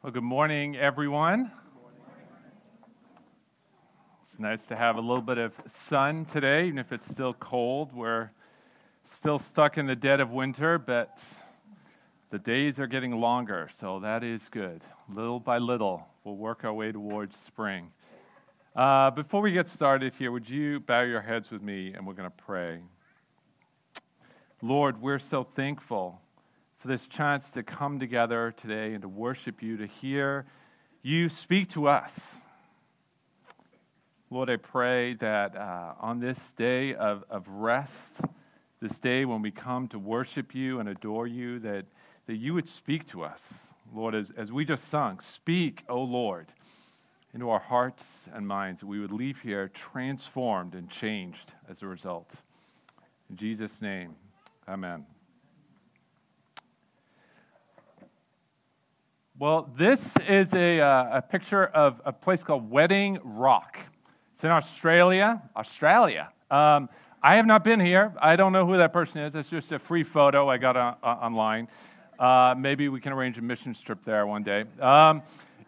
Well, good morning, everyone. It's nice to have a little bit of sun today, even if it's still cold. We're still stuck in the dead of winter, but the days are getting longer, so that is good. Little by little, we'll work our way towards spring. Before we get started here, would you bow your heads with me, and we're going to pray. Lord, we're so thankful for this chance to come together today and to worship you, to hear you speak to us. Lord, I pray that on this day of rest, this day when we come to worship you and adore you, that you would speak to us. Lord, as we just sung, speak, O Lord, into our hearts and minds, that we would leave here transformed and changed as a result. In Jesus' name, amen. Well, this is a picture of a place called Wedding Rock. It's in Australia. I have not been here. I don't know who that person is. It's just a free photo I got online. Maybe we can arrange a missions trip there one day.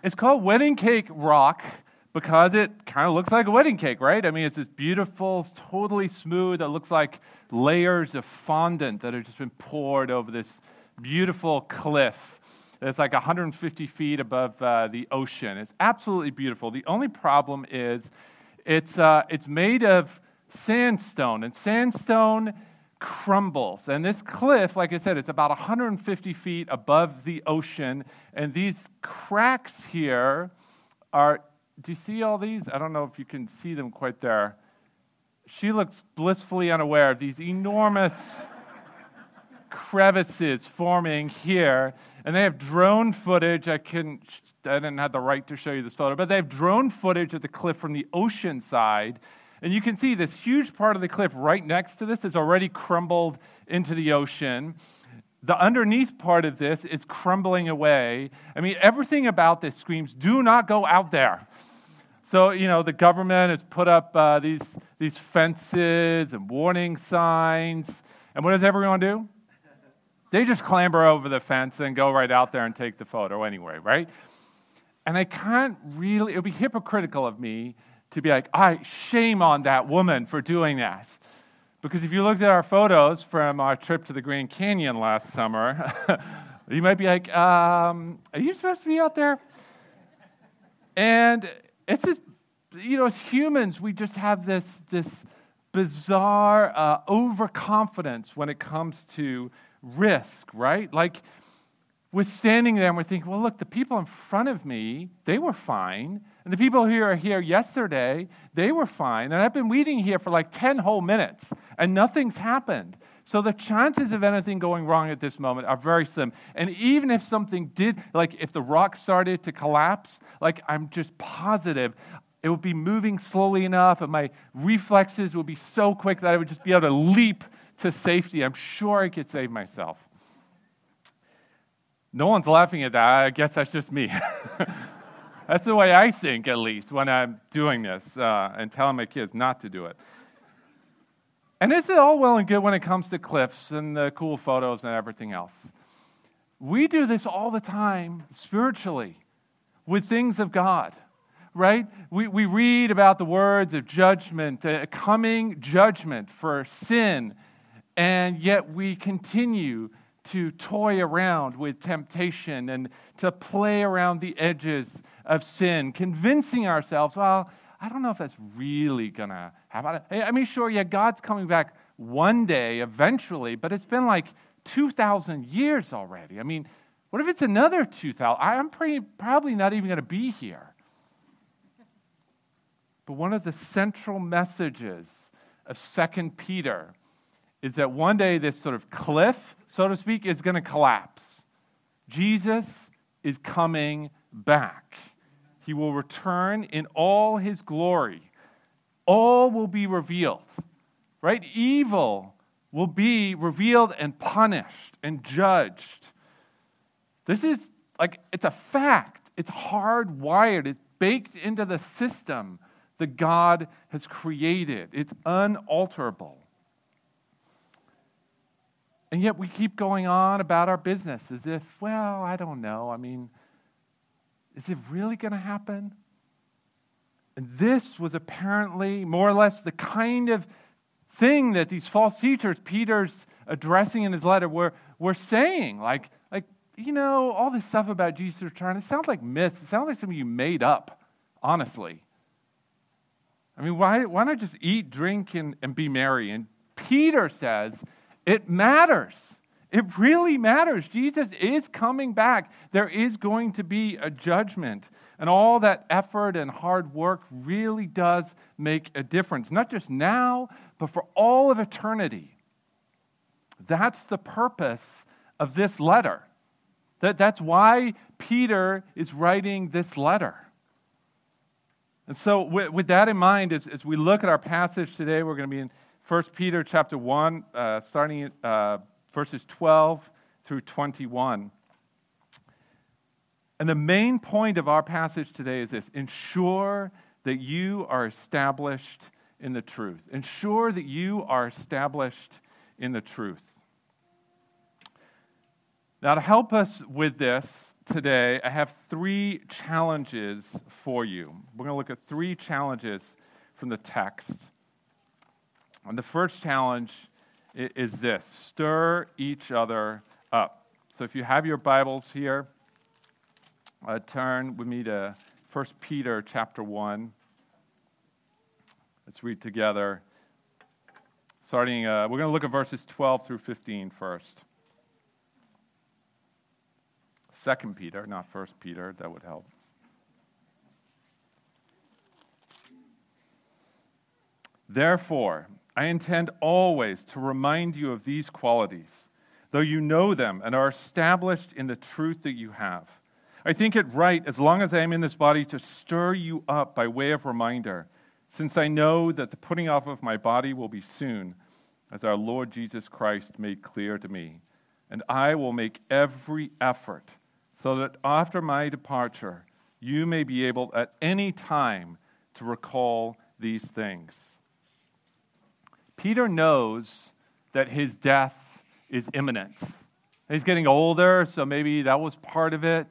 It's called Wedding Cake Rock because it kind of looks like a wedding cake, right? I mean, it's this beautiful, totally smooth. It looks like layers of fondant that have just been poured over this beautiful cliff. It's like 150 feet above the ocean. It's absolutely beautiful. The only problem is it's made of sandstone, and sandstone crumbles. And this cliff, like I said, it's about 150 feet above the ocean, and these cracks here are, do you see all these? I don't know if you can see them quite there. She looks blissfully unaware of these enormous crevices forming here, and they have drone footage. I didn't have the right to show you this photo, but they have drone footage of the cliff from the ocean side, and you can see this huge part of the cliff right next to this is already crumbled into the ocean. The underneath part of this is crumbling away. I mean, everything about this screams, do not go out there. So, you know, the government has put up these fences and warning signs, and what does everyone do? They just clamber over the fence and go right out there and take the photo anyway, right? And I can't really, it would be hypocritical of me to be like, shame on that woman for doing that. Because if you looked at our photos from our trip to the Grand Canyon last summer, you might be like, are you supposed to be out there? And it's just, you know, as humans, we just have this bizarre overconfidence when it comes to risk, right? Like, we're standing there and we're thinking, well, look, the people in front of me, they were fine. And the people who are here yesterday, they were fine. And I've been waiting here for like 10 whole minutes and nothing's happened. So the chances of anything going wrong at this moment are very slim. And even if something did, like if the rock started to collapse, like I'm just positive it would be moving slowly enough and my reflexes would be so quick that I would just be able to leap to safety. I'm sure I could save myself. No one's laughing at that. I guess that's just me. That's the way I think, at least, when I'm doing this and telling my kids not to do it. And this is all well and good when it comes to cliffs and the cool photos and everything else. We do this all the time spiritually with things of God. Right? We read about the words of judgment, coming judgment for sin, and yet we continue to toy around with temptation and to play around the edges of sin, convincing ourselves, well, I don't know if that's really going to happen. I mean, sure, yeah, God's coming back one day eventually, but it's been like 2,000 years already. I mean, what if it's another 2,000? I'm probably not even going to be here. But one of the central messages of 2 Peter is that one day this sort of cliff, so to speak, is going to collapse. Jesus is coming back. He will return in all his glory. All will be revealed, right? Evil will be revealed and punished and judged. This is like, it's a fact. It's hardwired. It's baked into the system that God has created. It's unalterable. And yet we keep going on about our business as if, well, I don't know. I mean, Is it really going to happen? And this was apparently more or less the kind of thing that these false teachers Peter's addressing in his letter were saying. Like, you know, all this stuff about Jesus' return, it sounds like myths. It sounds like something you made up, honestly. I mean, why not just eat, drink, and be merry? And Peter says, it matters. It really matters. Jesus is coming back. There is going to be a judgment. And all that effort and hard work really does make a difference. Not just now, but for all of eternity. That's the purpose of this letter. That's why Peter is writing this letter. And so with that in mind, as we look at our passage today, we're going to be in 1 Peter chapter 1, starting at verses 12 through 21. And the main point of our passage today is this: ensure that you are established in the truth. Ensure that you are established in the truth. Now, to help us with this today, I have three challenges for you. We're going to look at three challenges from the text. And the first challenge is this: stir each other up. So if you have your Bibles here, turn with me to 1 Peter chapter 1. Let's read together. Starting, we're going to look at verses 12 through 15 first. 2 Peter, not 1 Peter, that would help. Therefore, I intend always to remind you of these qualities, though you know them and are established in the truth that you have. I think it right, as long as I am in this body, to stir you up by way of reminder, since I know that the putting off of my body will be soon, as our Lord Jesus Christ made clear to me. And I will make every effort so that after my departure, you may be able at any time to recall these things. Peter knows that his death is imminent. He's getting older, so maybe that was part of it.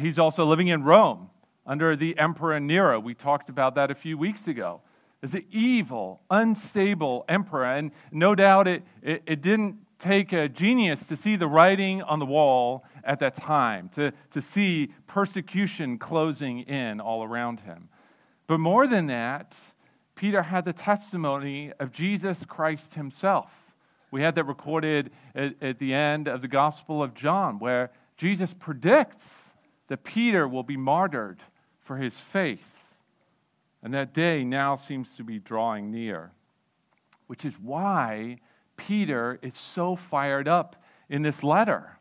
He's also living in Rome under the Emperor Nero. We talked about that a few weeks ago. It's an evil, unstable emperor, and no doubt it didn't take a genius to see the writing on the wall at that time, to see persecution closing in all around him. But more than that, Peter had the testimony of Jesus Christ himself. We had that recorded at the end of the Gospel of John, where Jesus predicts that Peter will be martyred for his faith. And that day now seems to be drawing near, which is why Peter is so fired up in this letter,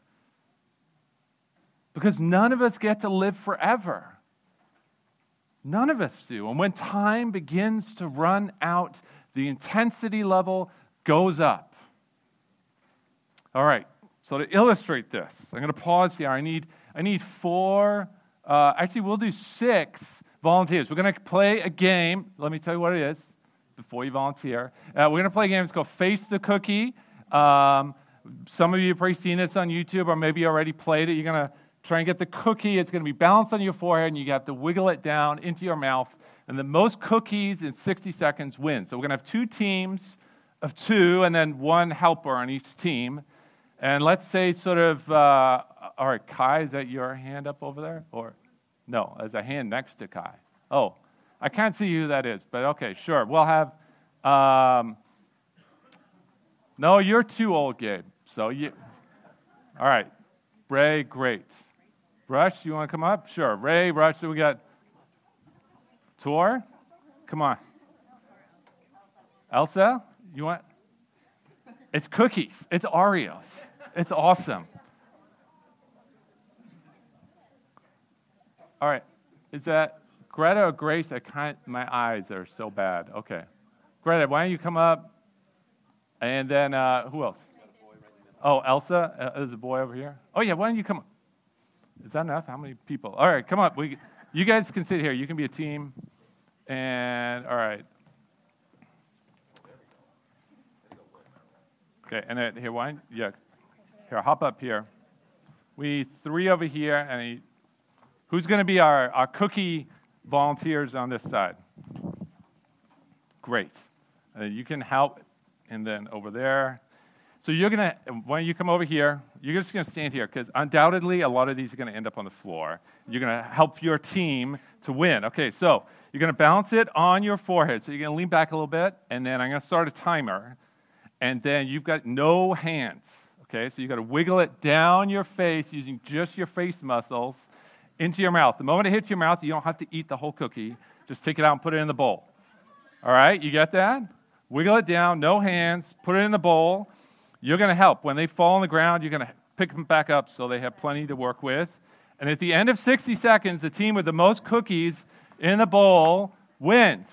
because none of us get to live forever. None of us do. And when time begins to run out, the intensity level goes up. All right, so to illustrate this, I'm going to pause here. I need four, actually we'll do six volunteers. We're going to play a game. Let me tell you what it is before you volunteer. We're going to play a game. It's called Face the Cookie. Some of you have probably seen this on YouTube, or maybe you already played it. You're going to try and get the cookie. It's going to be balanced on your forehead, and you have to wiggle it down into your mouth. And the most cookies in 60 seconds win. So we're going to have two teams of two, and then one helper on each team. And let's say sort of, all right, Kai, is that your hand up over there? Or no, there's a hand next to Kai. Oh, I can't see who that is, but okay, sure. We'll have, no, you're too old, Gabe. So you, all right. Ray, great. Rush, you want to come up? Sure. Ray, Rush, we got Tor. Come on. Elsa, you want? It's cookies. It's Oreos. It's awesome. All right. Is that Greta or Grace? I can't, my eyes are so bad. Okay. Greta, why don't you come up? And then who else? Oh, Elsa. There's a boy over here. Oh, yeah. Why don't you come up? Is that enough? How many people? All right. Come up. You guys can sit here. You can be a team. And all right. Okay. And then here, why? Yeah. Here, hop up here. We three over here. And Who's going to be our cookie volunteers on this side? Great. You can help. And then over there. So you're going to, when you come over here, you're just going to stand here, because undoubtedly a lot of these are going to end up on the floor. You're going to help your team to win. Okay, so you're going to balance it on your forehead. So you're going to lean back a little bit, and then I'm going to start a timer. And then you've got no hands. Okay, so you've got to wiggle it down your face using just your face muscles into your mouth. The moment it hits your mouth, you don't have to eat the whole cookie. Just take it out and put it in the bowl. All right, you get that? Wiggle it down, no hands, put it in the bowl. You're going to help. When they fall on the ground, you're going to pick them back up so they have plenty to work with. And at the end of 60 seconds, the team with the most cookies in the bowl wins.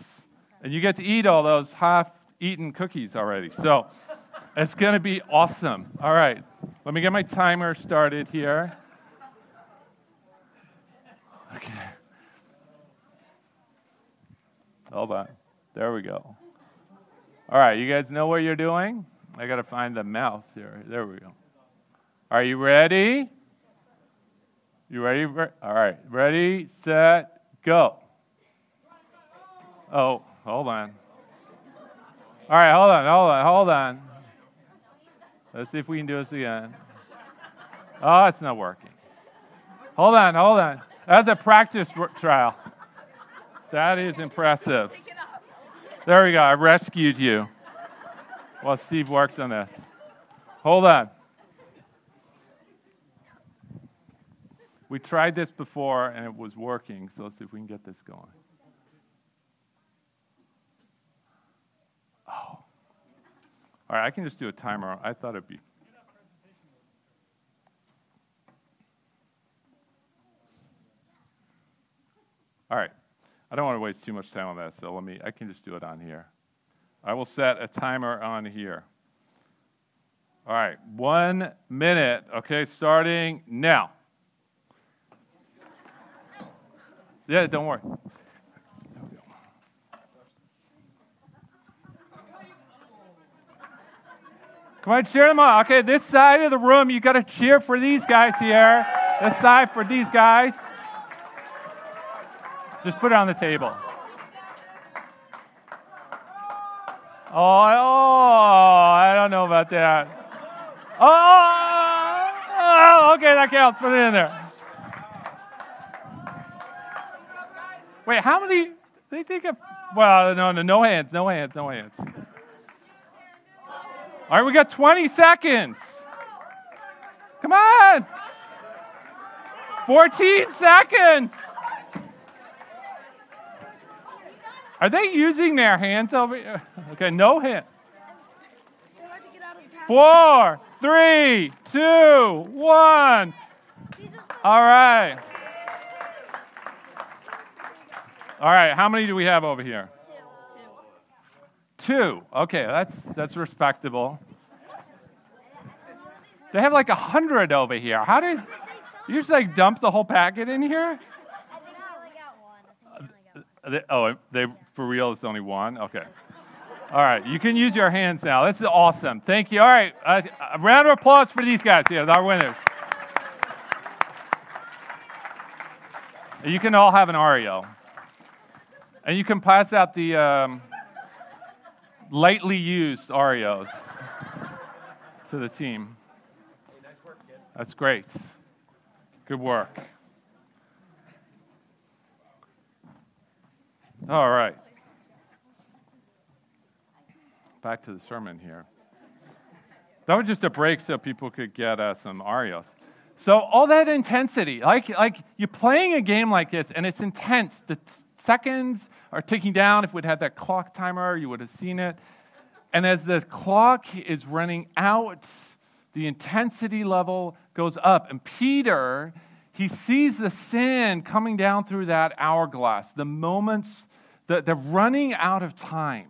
And you get to eat all those half-eaten cookies already. So it's going to be awesome. All right, let me get my timer started here. Okay. Hold on. There we go. All right, you guys know what you're doing? I got to find the mouse here. There we go. Are you ready? You ready? All right. Ready, set, go. Oh, hold on. All right, hold on. Let's see if we can do this again. Oh, it's not working. Hold on. That's a practice trial. That is impressive. There we go. I rescued you while Steve works on this. Hold on. We tried this before, and it was working, so let's see if we can get this going. Oh. All right, I can just do a timer. I thought it'd be... All right. I don't want to waste too much time on that, so I can just do it on here. I will set a timer on here. All right, 1 minute, okay, starting now. Yeah, don't worry. Come on, cheer them on. Okay, this side of the room, you got to cheer for these guys here. This side for these guys. Just put it on the table. Oh, I don't know about that. Oh, okay, that counts. Put it in there. Wait, how many? They think of? Well, no hands. All right, we got 20 seconds. Come on. 14 seconds. Are they using their hands over here? Okay, no hand. 4, 3, 2, 1. All right, how many do we have over here? Two. Okay, that's respectable. They have like 100 over here. How did you just like dump the whole packet in here? Oh, they for real, it's only one? Okay. All right. You can use your hands now. This is awesome. Thank you. All right. A round of applause for these guys here, our winners. You can all have an Oreo. And you can pass out the lightly used Oreos to the team. Hey, nice work, kid. That's great. Good work. All right. Back to the sermon here. That was just a break so people could get some Oreos. So all that intensity, like you're playing a game like this, and it's intense. The seconds are ticking down. If we'd had that clock timer, you would have seen it. And as the clock is running out, the intensity level goes up. And Peter, he sees the sin coming down through that hourglass, the moments, the running out of time.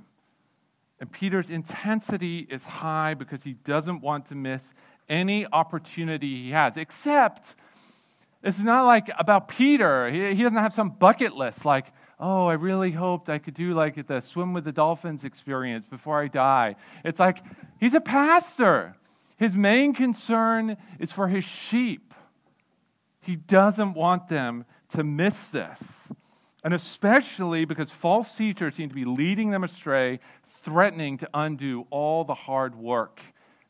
And Peter's intensity is high because he doesn't want to miss any opportunity he has. Except, it's not like about Peter. He doesn't have some bucket list like, oh, I really hoped I could do like the swim with the dolphins experience before I die. It's like, he's a pastor. His main concern is for his sheep. He doesn't want them to miss this. And especially because false teachers seem to be leading them astray, threatening to undo all the hard work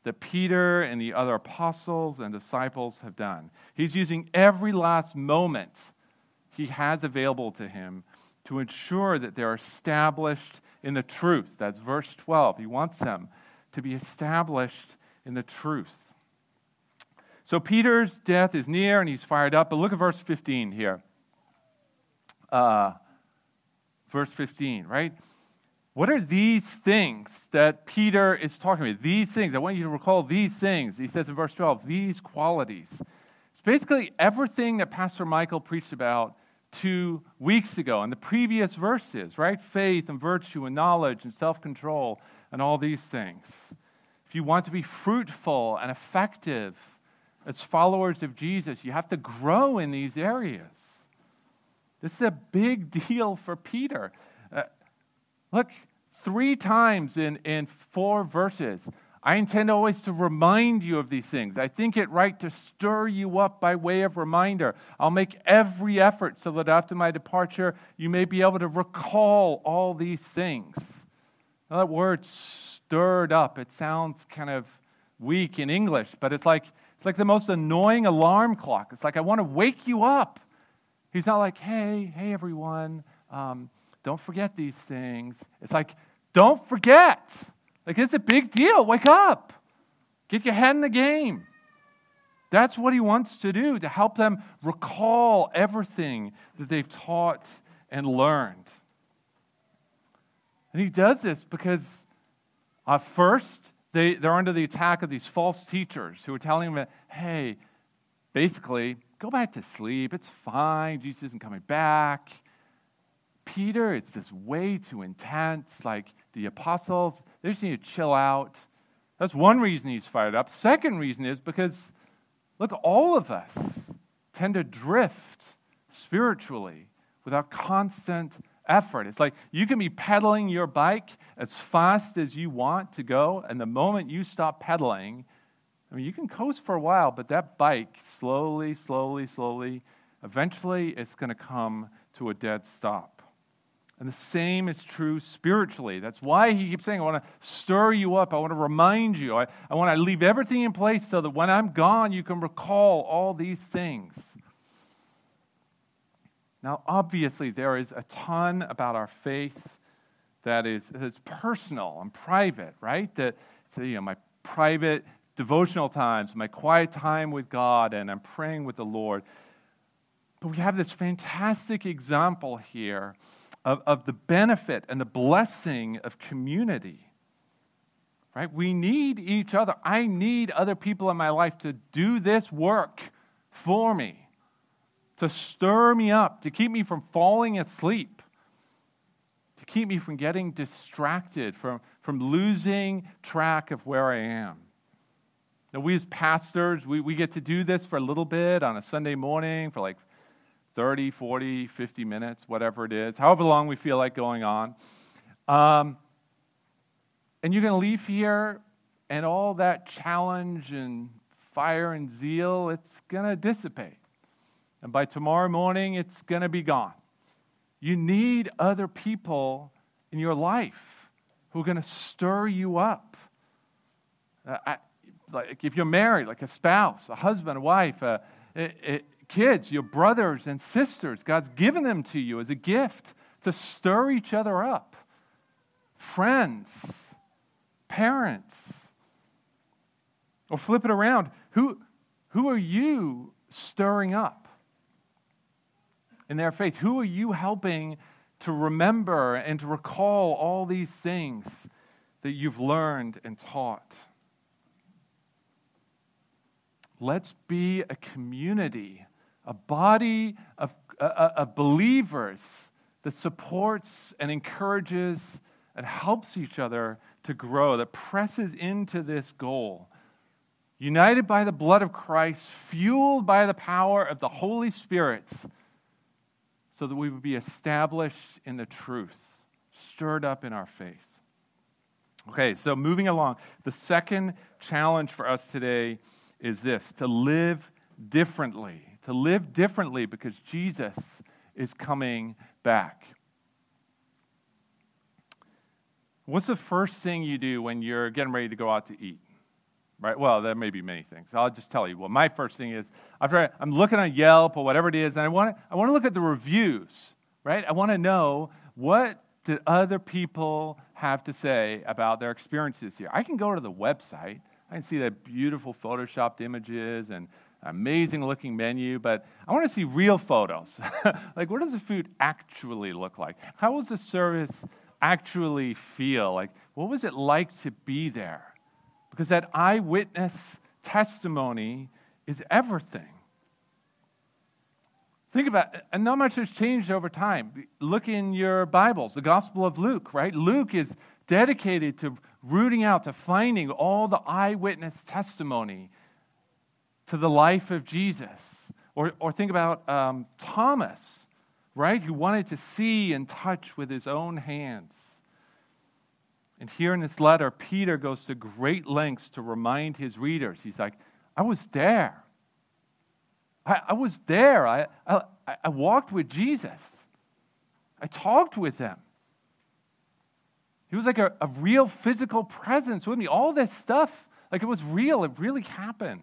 that Peter and the other apostles and disciples have done. He's using every last moment he has available to him to ensure that they're established in the truth. That's verse 12. He wants them to be established in the truth. So Peter's death is near and he's fired up. But look at verse 15 here. Verse 15, right? What are these things that Peter is talking about? These things. I want you to recall these things. He says in verse 12, these qualities. It's basically everything that Pastor Michael preached about 2 weeks ago in the previous verses, right? Faith and virtue and knowledge and self-control and all these things. If you want to be fruitful and effective as followers of Jesus, you have to grow in these areas. This is a big deal for Peter. Look, 3 times in 4 verses, I intend always to remind you of these things. I think it right to stir you up by way of reminder. I'll make every effort so that after my departure, you may be able to recall all these things. Now that word stirred up, it sounds kind of weak in English, but it's like the most annoying alarm clock. It's like, I want to wake you up. He's not like, hey, everyone, don't forget these things. It's like, don't forget. Like, it's a big deal. Wake up. Get your head in the game. That's what he wants to do, to help them recall everything that they've taught and learned. And he does this because, first, they're under the attack of these false teachers who are telling them, hey, basically, go back to sleep. It's fine. Jesus isn't coming back. Peter, it's just way too intense. Like the apostles, they just need to chill out. That's one reason he's fired up. Second reason is because, look, all of us tend to drift spiritually without constant effort. It's like you can be pedaling your bike as fast as you want to go, and the moment you stop pedaling, I mean, you can coast for a while, but that bike slowly, eventually it's going to come to a dead stop. And the same is true spiritually. That's why he keeps saying, I want to stir you up. I want to remind you. I want to leave everything in place so that when I'm gone, you can recall all these things. Now, obviously, there is a ton about our faith that's personal and private, right? My private devotional times, my quiet time with God, and I'm praying with the Lord. But we have this fantastic example here of the benefit and the blessing of community, right? We need each other. I need other people in my life to do this work for me, to stir me up, to keep me from falling asleep, to keep me from getting distracted, from losing track of where I am. Now, we as pastors, we get to do this for a little bit on a Sunday morning for like 30, 40, 50 minutes, whatever it is, however long we feel like going on. And you're going to leave here, and all that challenge and fire and zeal, it's going to dissipate. And by tomorrow morning, it's going to be gone. You need other people in your life who are going to stir you up. Like if you're married, like a spouse, a husband, a wife, kids, your brothers and sisters, God's given them to you as a gift to stir each other up. Friends, parents. Or flip it around. Who are you stirring up in their faith? Who are you helping to remember and to recall all these things that you've learned and taught? Let's be a community, a body of believers that supports and encourages and helps each other to grow, that presses into this goal. United by the blood of Christ, fueled by the power of the Holy Spirit, so that we would be established in the truth, stirred up in our faith. Okay, so moving along, the second challenge for us today is this, to live differently, to live differently because Jesus is coming back. What's the first thing you do when you're getting ready to go out to eat? Right? Well, there may be many things. I'll just tell you. Well, my first thing is, I'm looking on Yelp or whatever it is, and I want to look at the reviews, right? I want to know, what did other people have to say about their experiences here? I can go to the website. I can see the beautiful photoshopped images and amazing-looking menu, but I want to see real photos. Like, what does the food actually look like? How was the service actually feel? Like, what was it like to be there? Because that eyewitness testimony is everything. Think about it, and not much has changed over time. Look in your Bibles, the Gospel of Luke, right? Luke is dedicated to rooting out, to finding all the eyewitness testimony to the life of Jesus. Or think about Thomas, right, who wanted to see and touch with his own hands. And here in this letter, Peter goes to great lengths to remind his readers. He's like, I was there. I was there. I walked with Jesus. I talked with him. He was like a real physical presence with me. All this stuff, like, it was real. It really happened.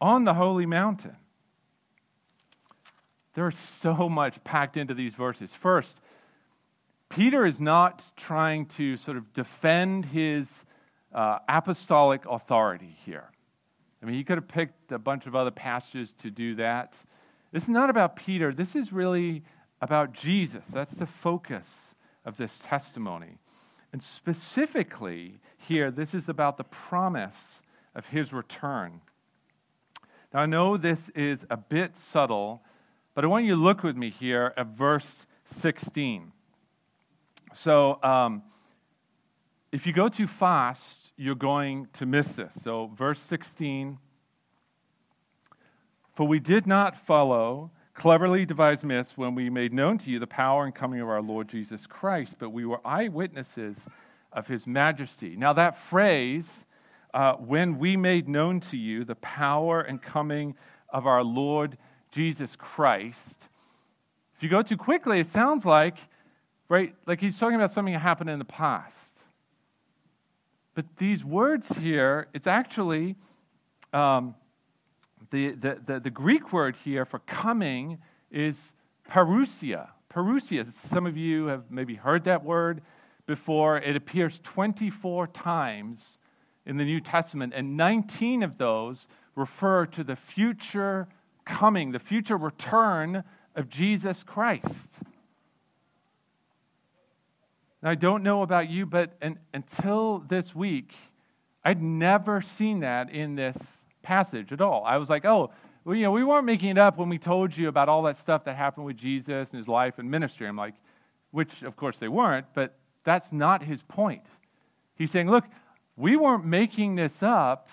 on the holy mountain. There's so much packed into these verses. First, Peter is not trying to sort of defend his apostolic authority here. I mean, he could have picked a bunch of other passages to do that. This is not about Peter. This is really about Jesus. That's the focus of this testimony. And specifically here, this is about the promise of his return. Now, I know this is a bit subtle, but I want you to look with me here at verse 16. So if you go too fast, you're going to miss this. So verse 16, for we did not follow cleverly devised myths when we made known to you the power and coming of our Lord Jesus Christ, but we were eyewitnesses of his majesty. Now that phrase, when we made known to you the power and coming of our Lord Jesus Christ, if you go too quickly, it sounds like, right, like he's talking about something that happened in the past. But these words here, it's actually, the Greek word here for coming is parousia. Parousia, some of you have maybe heard that word before. It appears 24 times in the New Testament, and 19 of those refer to the future coming, the future return of Jesus Christ. Now, I don't know about you, but until this week, I'd never seen that in this passage at all. I was like, oh, well, you know, we weren't making it up when we told you about all that stuff that happened with Jesus and his life and ministry. I'm like, which, of course, they weren't, but that's not his point. He's saying, look, we weren't making this up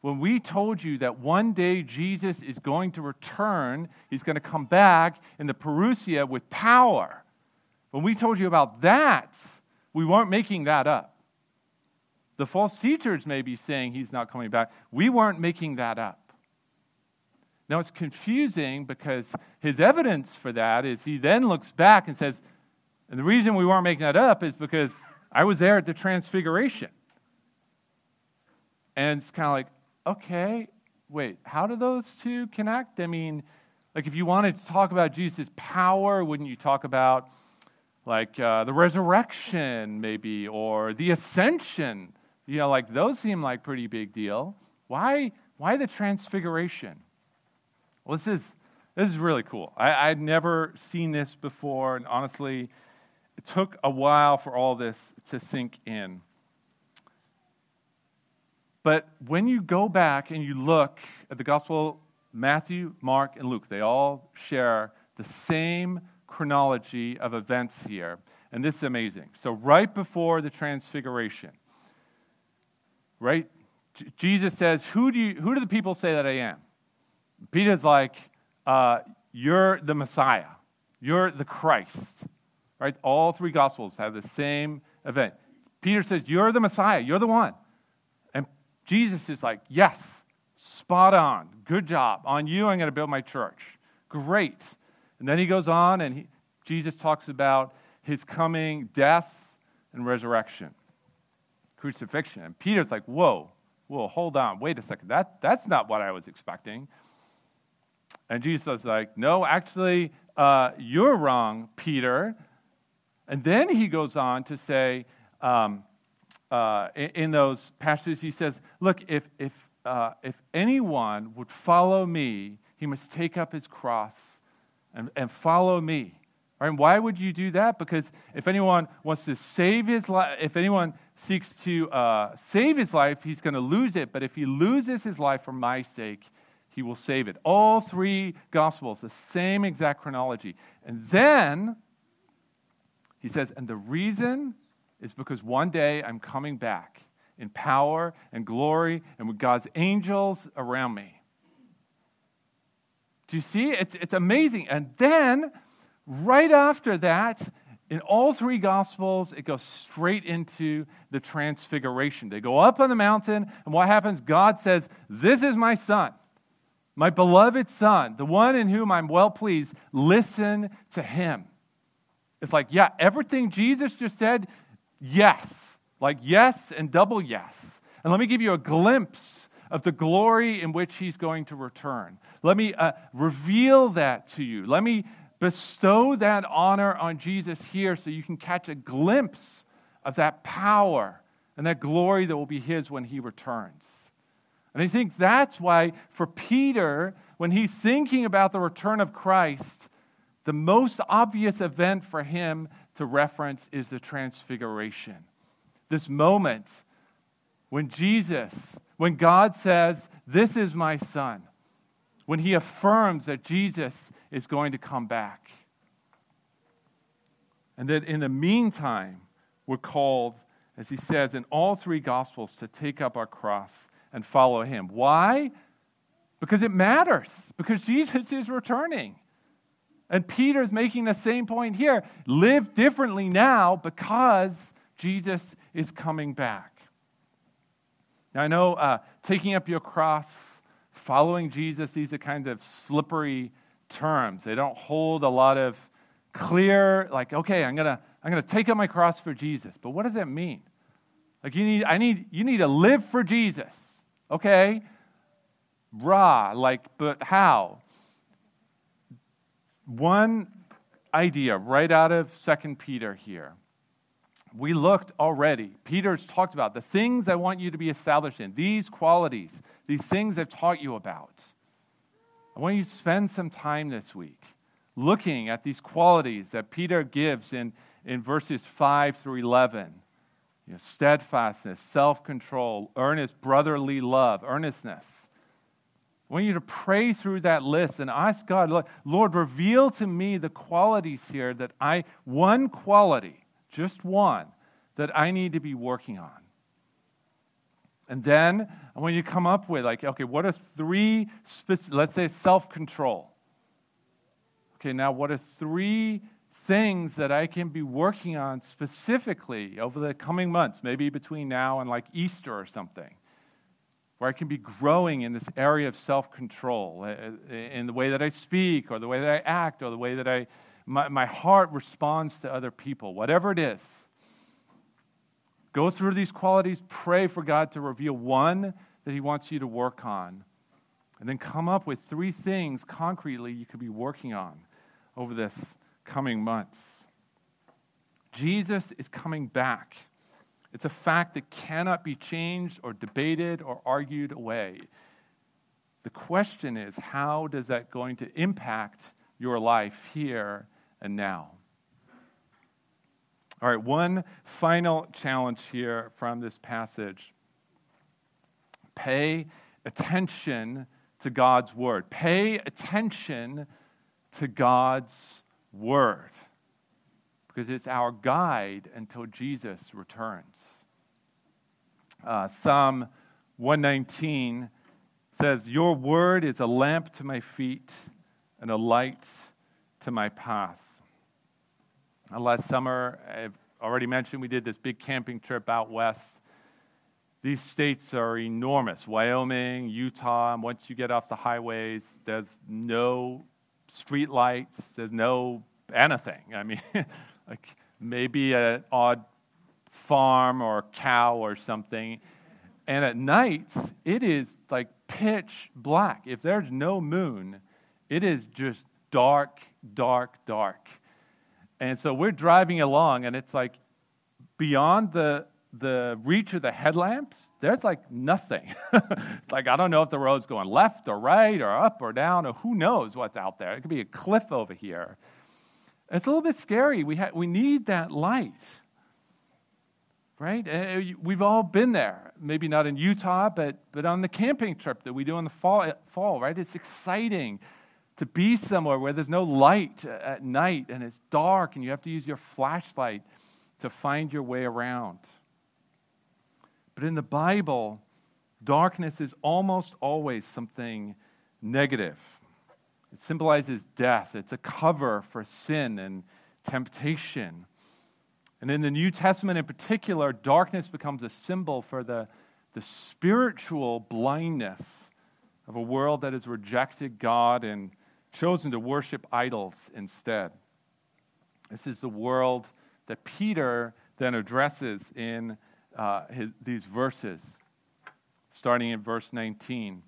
when we told you that one day Jesus is going to return. He's going to come back in the parousia with power. When we told you about that, we weren't making that up. The false teachers may be saying he's not coming back. We weren't making that up. Now, it's confusing because his evidence for that is he then looks back and says, and the reason we weren't making that up is because I was there at the transfiguration. And it's kind of like, okay, wait, how do those two connect? I mean, like, if you wanted to talk about Jesus' power, wouldn't you talk about, like, the resurrection, maybe, or the ascension? You know, like, those seem like pretty big deal. Why the transfiguration? Well, this is really cool. I'd never seen this before, and honestly, it took a while for all this to sink in. But when you go back and you look at the Gospel Matthew, Mark, and Luke, they all share the same chronology of events here. And this is amazing. So right before the transfiguration, right, Jesus says, who do the people say that I am? Peter's like, you're the Messiah. You're the Christ. Right? All three Gospels have the same event. Peter says, you're the Messiah. You're the one. And Jesus is like, yes, spot on. Good job. On you, I'm going to build my church. Great. And then he goes on, and Jesus talks about his coming death and resurrection, crucifixion. And Peter's like, whoa, hold on. Wait a second. That's not what I was expecting. And Jesus is like, no, actually, you're wrong, Peter. And then he goes on to say, in those passages, he says, look, if anyone would follow me, he must take up his cross and follow me. Right? And why would you do that? Because if anyone wants to save his life, if anyone seeks to save his life, he's going to lose it. But if he loses his life for my sake, he will save it. All three Gospels, the same exact chronology. And then he says, and the reason is because one day I'm coming back in power and glory and with God's angels around me. Do you see? It's amazing. And then, right after that, in all three Gospels, it goes straight into the transfiguration. They go up on the mountain, and what happens? God says, this is my son. My beloved son, the one in whom I'm well pleased, listen to him. It's like, yeah, everything Jesus just said, yes. Like yes and double yes. And let me give you a glimpse of the glory in which he's going to return. Let me reveal that to you. Let me bestow that honor on Jesus here so you can catch a glimpse of that power and that glory that will be his when he returns. And I think that's why for Peter, when he's thinking about the return of Christ, the most obvious event for him to reference is the transfiguration. This moment when God says, this is my son, when he affirms that Jesus is going to come back. And that in the meantime, we're called, as he says in all three Gospels, to take up our cross and follow him. Why? Because it matters. Because Jesus is returning. And Peter's making the same point here. Live differently now because Jesus is coming back. Now I know taking up your cross, following Jesus, these are kind of slippery terms. They don't hold a lot of clear, like, okay, I'm gonna take up my cross for Jesus. But what does that mean? Like you need to live for Jesus. Okay, but how? One idea right out of 2 Peter here. We looked already. Peter's talked about the things I want you to be established in, these qualities, these things I've taught you about. I want you to spend some time this week looking at these qualities that Peter gives in verses 5 through 11. You know, steadfastness, self-control, earnest brotherly love, earnestness. I want you to pray through that list and ask God, Lord, reveal to me the qualities here that one quality, just one, that I need to be working on. And then I want you to come up with, like, okay, what are three, let's say self-control. Okay, now what are three things that I can be working on specifically over the coming months, maybe between now and like Easter or something, where I can be growing in this area of self-control, in the way that I speak or the way that I act or the way that my heart responds to other people, whatever it is. Go through these qualities, pray for God to reveal one that he wants you to work on, and then come up with three things concretely you could be working on over this coming months. Jesus is coming back. It's a fact that cannot be changed or debated or argued away. The question is, how does that going to impact your life here and now? All right, one final challenge here from this passage. Pay attention to God's word. Pay attention to God's word, because it's our guide until Jesus returns. Psalm 119 says, "Your word is a lamp to my feet and a light to my path." Now, last summer, I've already mentioned, we did this big camping trip out west. These states are enormous. Wyoming, Utah, and once you get off the highways, there's no street lights, there's no anything. I mean, like maybe an odd farm or cow or something. And at nights, it is like pitch black. If there's no moon, it is just dark, dark, dark. And so we're driving along, and it's like beyond the reach of the headlamps, there's like nothing. It's like, I don't know if the road's going left or right or up or down, or who knows what's out there. It could be a cliff over here. It's a little bit scary. We need that light, right? And we've all been there. Maybe not in Utah, but on the camping trip that we do in the fall, right? It's exciting to be somewhere where there's no light at night and it's dark and you have to use your flashlight to find your way around. But in the Bible, darkness is almost always something negative. It symbolizes death. It's a cover for sin and temptation. And in the New Testament in particular, darkness becomes a symbol for the spiritual blindness of a world that has rejected God and chosen to worship idols instead. This is the world that Peter then addresses in these verses, starting in verse 19.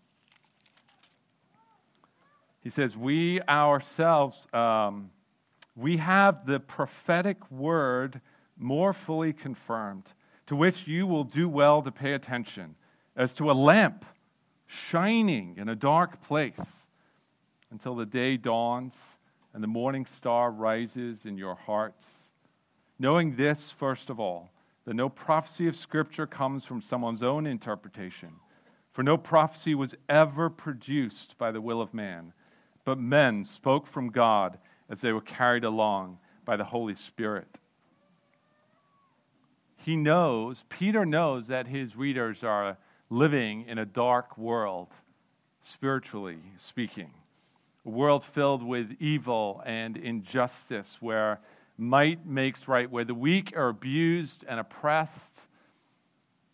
He says, we have the prophetic word more fully confirmed, to which you will do well to pay attention, as to a lamp shining in a dark place, until the day dawns and the morning star rises in your hearts. Knowing this, first of all, that no prophecy of Scripture comes from someone's own interpretation. For no prophecy was ever produced by the will of man, but men spoke from God as they were carried along by the Holy Spirit. Peter knows that his readers are living in a dark world, spiritually speaking. A world filled with evil and injustice, where might makes right, where the weak are abused and oppressed,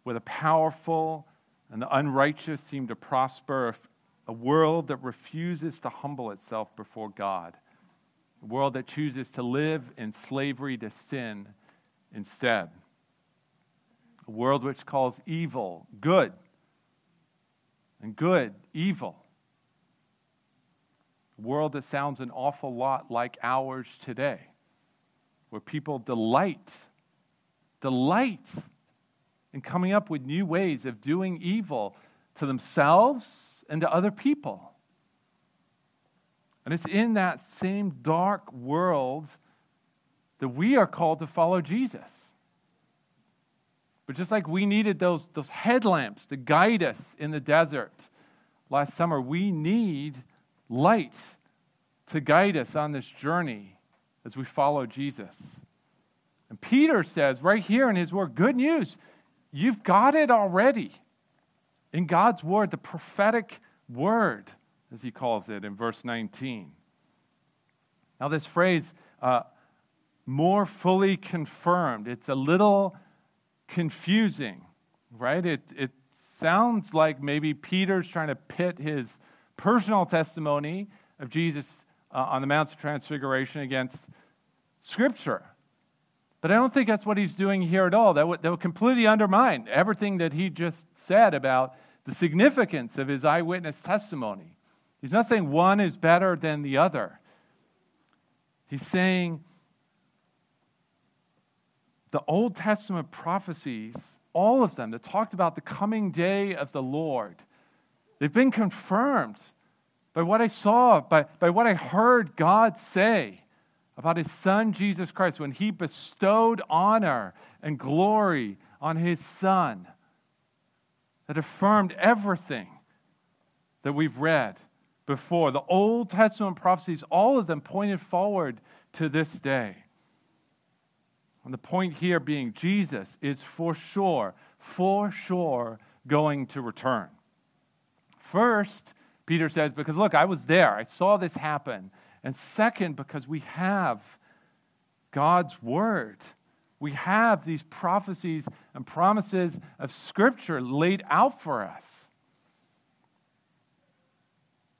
where the powerful and the unrighteous seem to prosper, a world that refuses to humble itself before God, a world that chooses to live in slavery to sin instead, a world which calls evil good and good evil, a world that sounds an awful lot like ours today, where people delight in coming up with new ways of doing evil to themselves and to other people. And it's in that same dark world that we are called to follow Jesus. But just like we needed those headlamps to guide us in the desert last summer, we need light to guide us on this journey as we follow Jesus. And Peter says right here in his word, good news, you've got it already. In God's word, the prophetic word, as he calls it in verse 19. Now this phrase, more fully confirmed, it's a little confusing, right? It sounds like maybe Peter's trying to pit his personal testimony of Jesus on the Mount of Transfiguration against Scripture. But I don't think that's what he's doing here at all. That would completely undermine everything that he just said about the significance of his eyewitness testimony. He's not saying one is better than the other. He's saying the Old Testament prophecies, all of them that talked about the coming day of the Lord, they've been confirmed by what I saw, by what I heard God say about his son, Jesus Christ, when he bestowed honor and glory on his son, that affirmed everything that we've read before, the Old Testament prophecies, all of them pointed forward to this day. And the point here being Jesus is for sure going to return. First, Peter says, because look, I was there. I saw this happen. And second, because we have God's word. We have these prophecies and promises of Scripture laid out for us.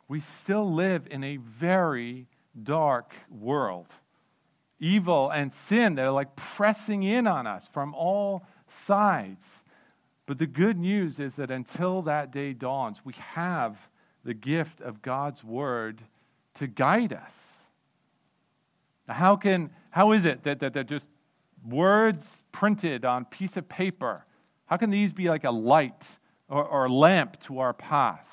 We still live in a very dark world. Evil and sin, they're like pressing in on us from all sides. But the good news is that until that day dawns, we have the gift of God's word to guide us. Now, how is it that just words printed on a piece of paper, how can these be like a light or a lamp to our path?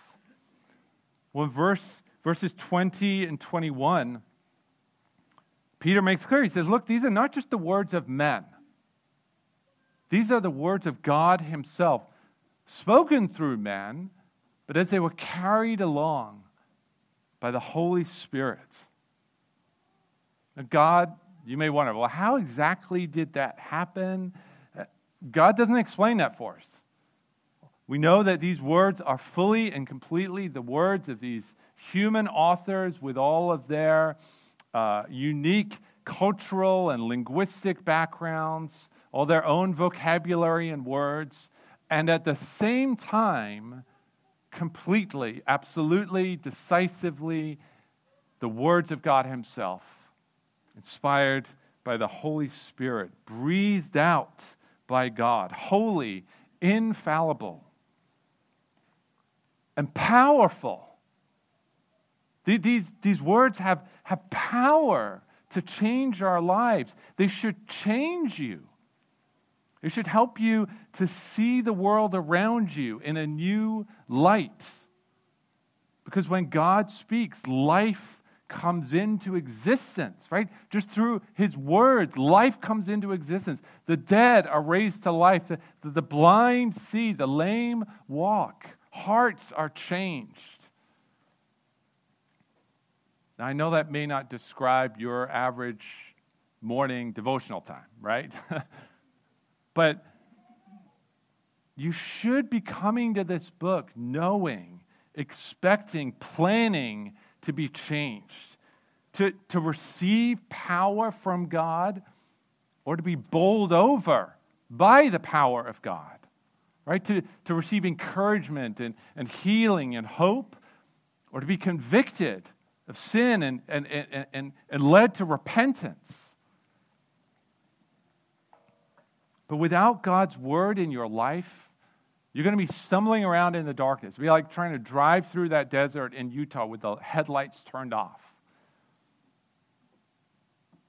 Well, in verses 20 and 21, Peter makes clear, he says, look, these are not just the words of men. These are the words of God himself, spoken through men, but as they were carried along by the Holy Spirit. Now, God, you may wonder, well, how exactly did that happen? God doesn't explain that for us. We know that these words are fully and completely the words of these human authors with all of their unique cultural and linguistic backgrounds, all their own vocabulary and words, and at the same time, completely, absolutely, decisively, the words of God himself, inspired by the Holy Spirit, breathed out by God, holy, infallible, and powerful. These words have power to change our lives. They should change you. It should help you to see the world around you in a new light. Because when God speaks, life comes into existence, right? Just through his words, life comes into existence. The dead are raised to life. The blind see, the lame walk. Hearts are changed. Now, I know that may not describe your average morning devotional time, right? But you should be coming to this book knowing, expecting, planning to be changed, to receive power from God, or to be bowled over by the power of God, right? To receive encouragement and healing and hope, or to be convicted of sin and led to repentance. But without God's word in your life, you're going to be stumbling around in the darkness. It'll be like trying to drive through that desert in Utah with the headlights turned off.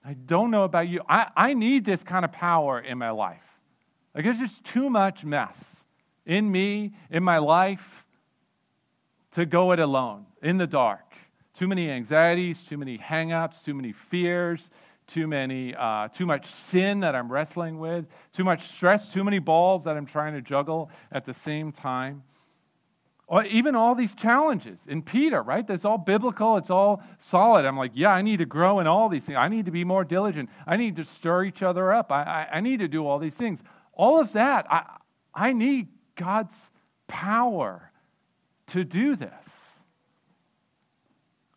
I don't know about you. I need this kind of power in my life. Like, there's just too much mess in me, in my life, to go it alone, in the dark. Too many anxieties, too many hang-ups, too many fears, too much sin that I'm wrestling with, too much stress, too many balls that I'm trying to juggle at the same time. Or even all these challenges in Peter, right? That's all biblical, it's all solid. I'm like, yeah, I need to grow in all these things. I need to be more diligent. I need to stir each other up. I need to do all these things. All of that, I need God's power to do this.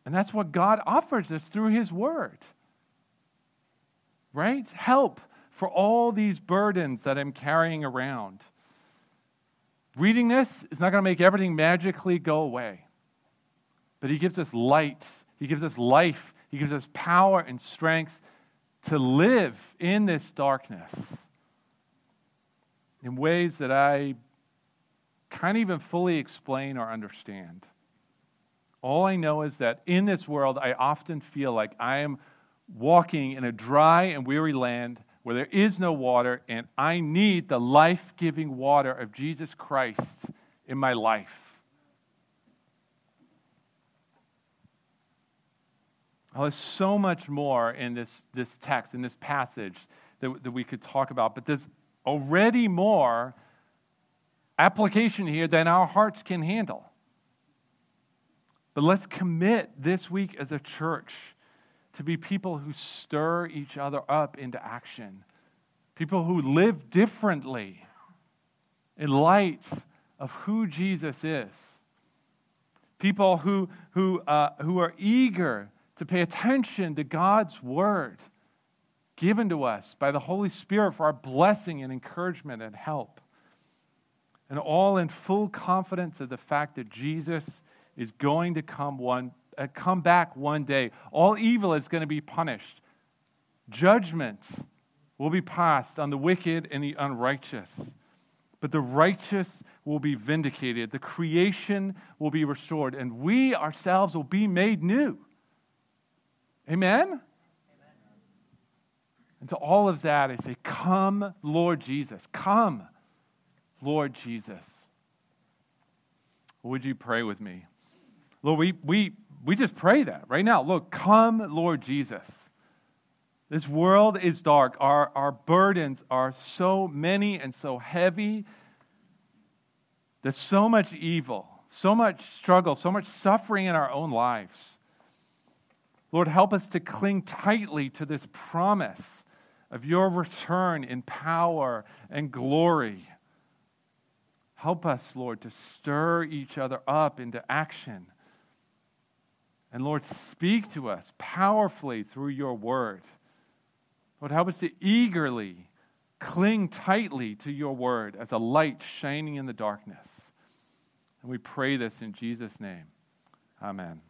And that's what God offers us through his word. Right? Help for all these burdens that I'm carrying around. Reading this is not going to make everything magically go away. But he gives us light. He gives us life. He gives us power and strength to live in this darkness in ways that I can't even fully explain or understand. All I know is that in this world, I often feel like I am walking in a dry and weary land where there is no water, and I need the life-giving water of Jesus Christ in my life. Oh, there's so much more in this text, in this passage, that we could talk about, but there's already more application here than our hearts can handle. But let's commit this week as a church to be people who stir each other up into action. People who live differently in light of who Jesus is. People who are eager to pay attention to God's word given to us by the Holy Spirit for our blessing and encouragement and help. And all in full confidence of the fact that Jesus is going to come back one day. All evil is going to be punished. Judgment will be passed on the wicked and the unrighteous. But the righteous will be vindicated. The creation will be restored. And we ourselves will be made new. Amen? Amen. And to all of that, I say, come, Lord Jesus. Come, Lord Jesus. Would you pray with me? Lord, we just pray that right now. Look, come, Lord Jesus. This world is dark. Our burdens are so many and so heavy. There's so much evil, so much struggle, so much suffering in our own lives. Lord, help us to cling tightly to this promise of your return in power and glory. Help us, Lord, to stir each other up into action. And Lord, speak to us powerfully through your word. Lord, help us to eagerly cling tightly to your word as a light shining in the darkness. And we pray this in Jesus' name. Amen.